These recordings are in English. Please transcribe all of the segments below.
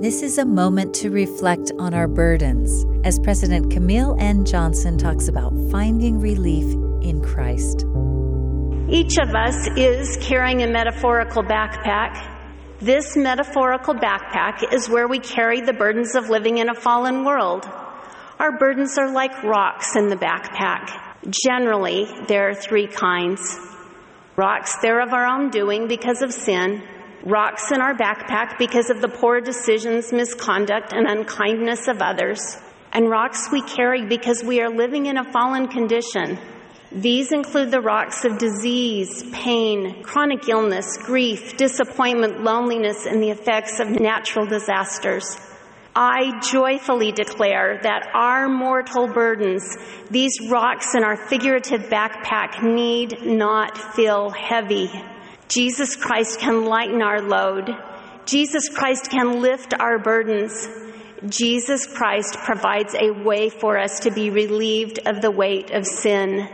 This is a moment to reflect on our burdens, as President Camille N. Johnson talks about finding relief in Christ. Each of us is carrying a metaphorical backpack. This metaphorical backpack is where we carry the burdens of living in a fallen world. Our burdens are like rocks in the backpack. Generally, there are three kinds. Rocks there of our own doing because of sin. Rocks in our backpack because of the poor decisions, misconduct, and unkindness of others. And rocks we carry because we are living in a fallen condition. These include the rocks of disease, pain, chronic illness, grief, disappointment, loneliness, and the effects of natural disasters. I joyfully declare that our mortal burdens, these rocks in our figurative backpack, need not feel heavy. Jesus Christ can lighten our load. Jesus Christ can lift our burdens. Jesus Christ provides a way for us to be relieved of the weight of sin.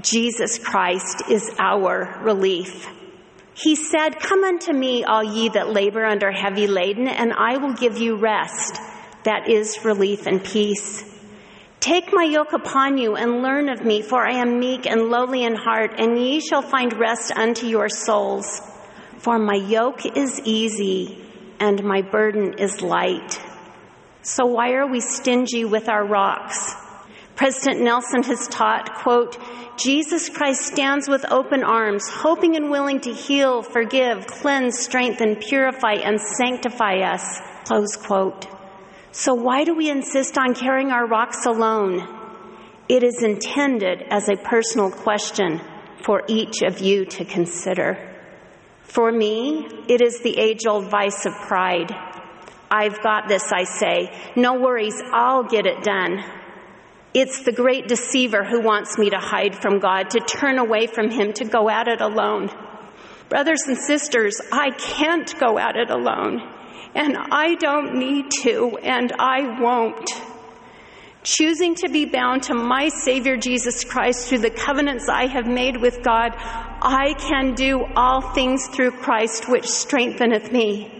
Jesus Christ is our relief. He said, "Come unto me, all ye that labor and are heavy laden, and I will give you rest." That is relief and peace. "Take my yoke upon you and learn of me, for I am meek and lowly in heart, and ye shall find rest unto your souls. For my yoke is easy and my burden is light." So why are we stingy with our rocks? President Nelson has taught, quote, "Jesus Christ stands with open arms, hoping and willing to heal, forgive, cleanse, strengthen, purify, and sanctify us," close quote. So why do we insist on carrying our rocks alone? It is intended as a personal question for each of you to consider. For me, it is the age-old vice of pride. "I've got this," I say. "No worries, I'll get it done." It's the great deceiver who wants me to hide from God, to turn away from him, to go at it alone. Brothers and sisters, I can't go at it alone, and I don't need to, and I won't. Choosing to be bound to my Savior Jesus Christ through the covenants I have made with God, I can do all things through Christ which strengtheneth me.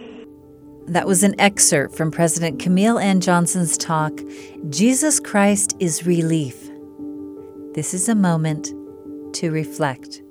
That was an excerpt from President Camille N. Johnson's talk, Jesus Christ is Relief. This is a moment to reflect.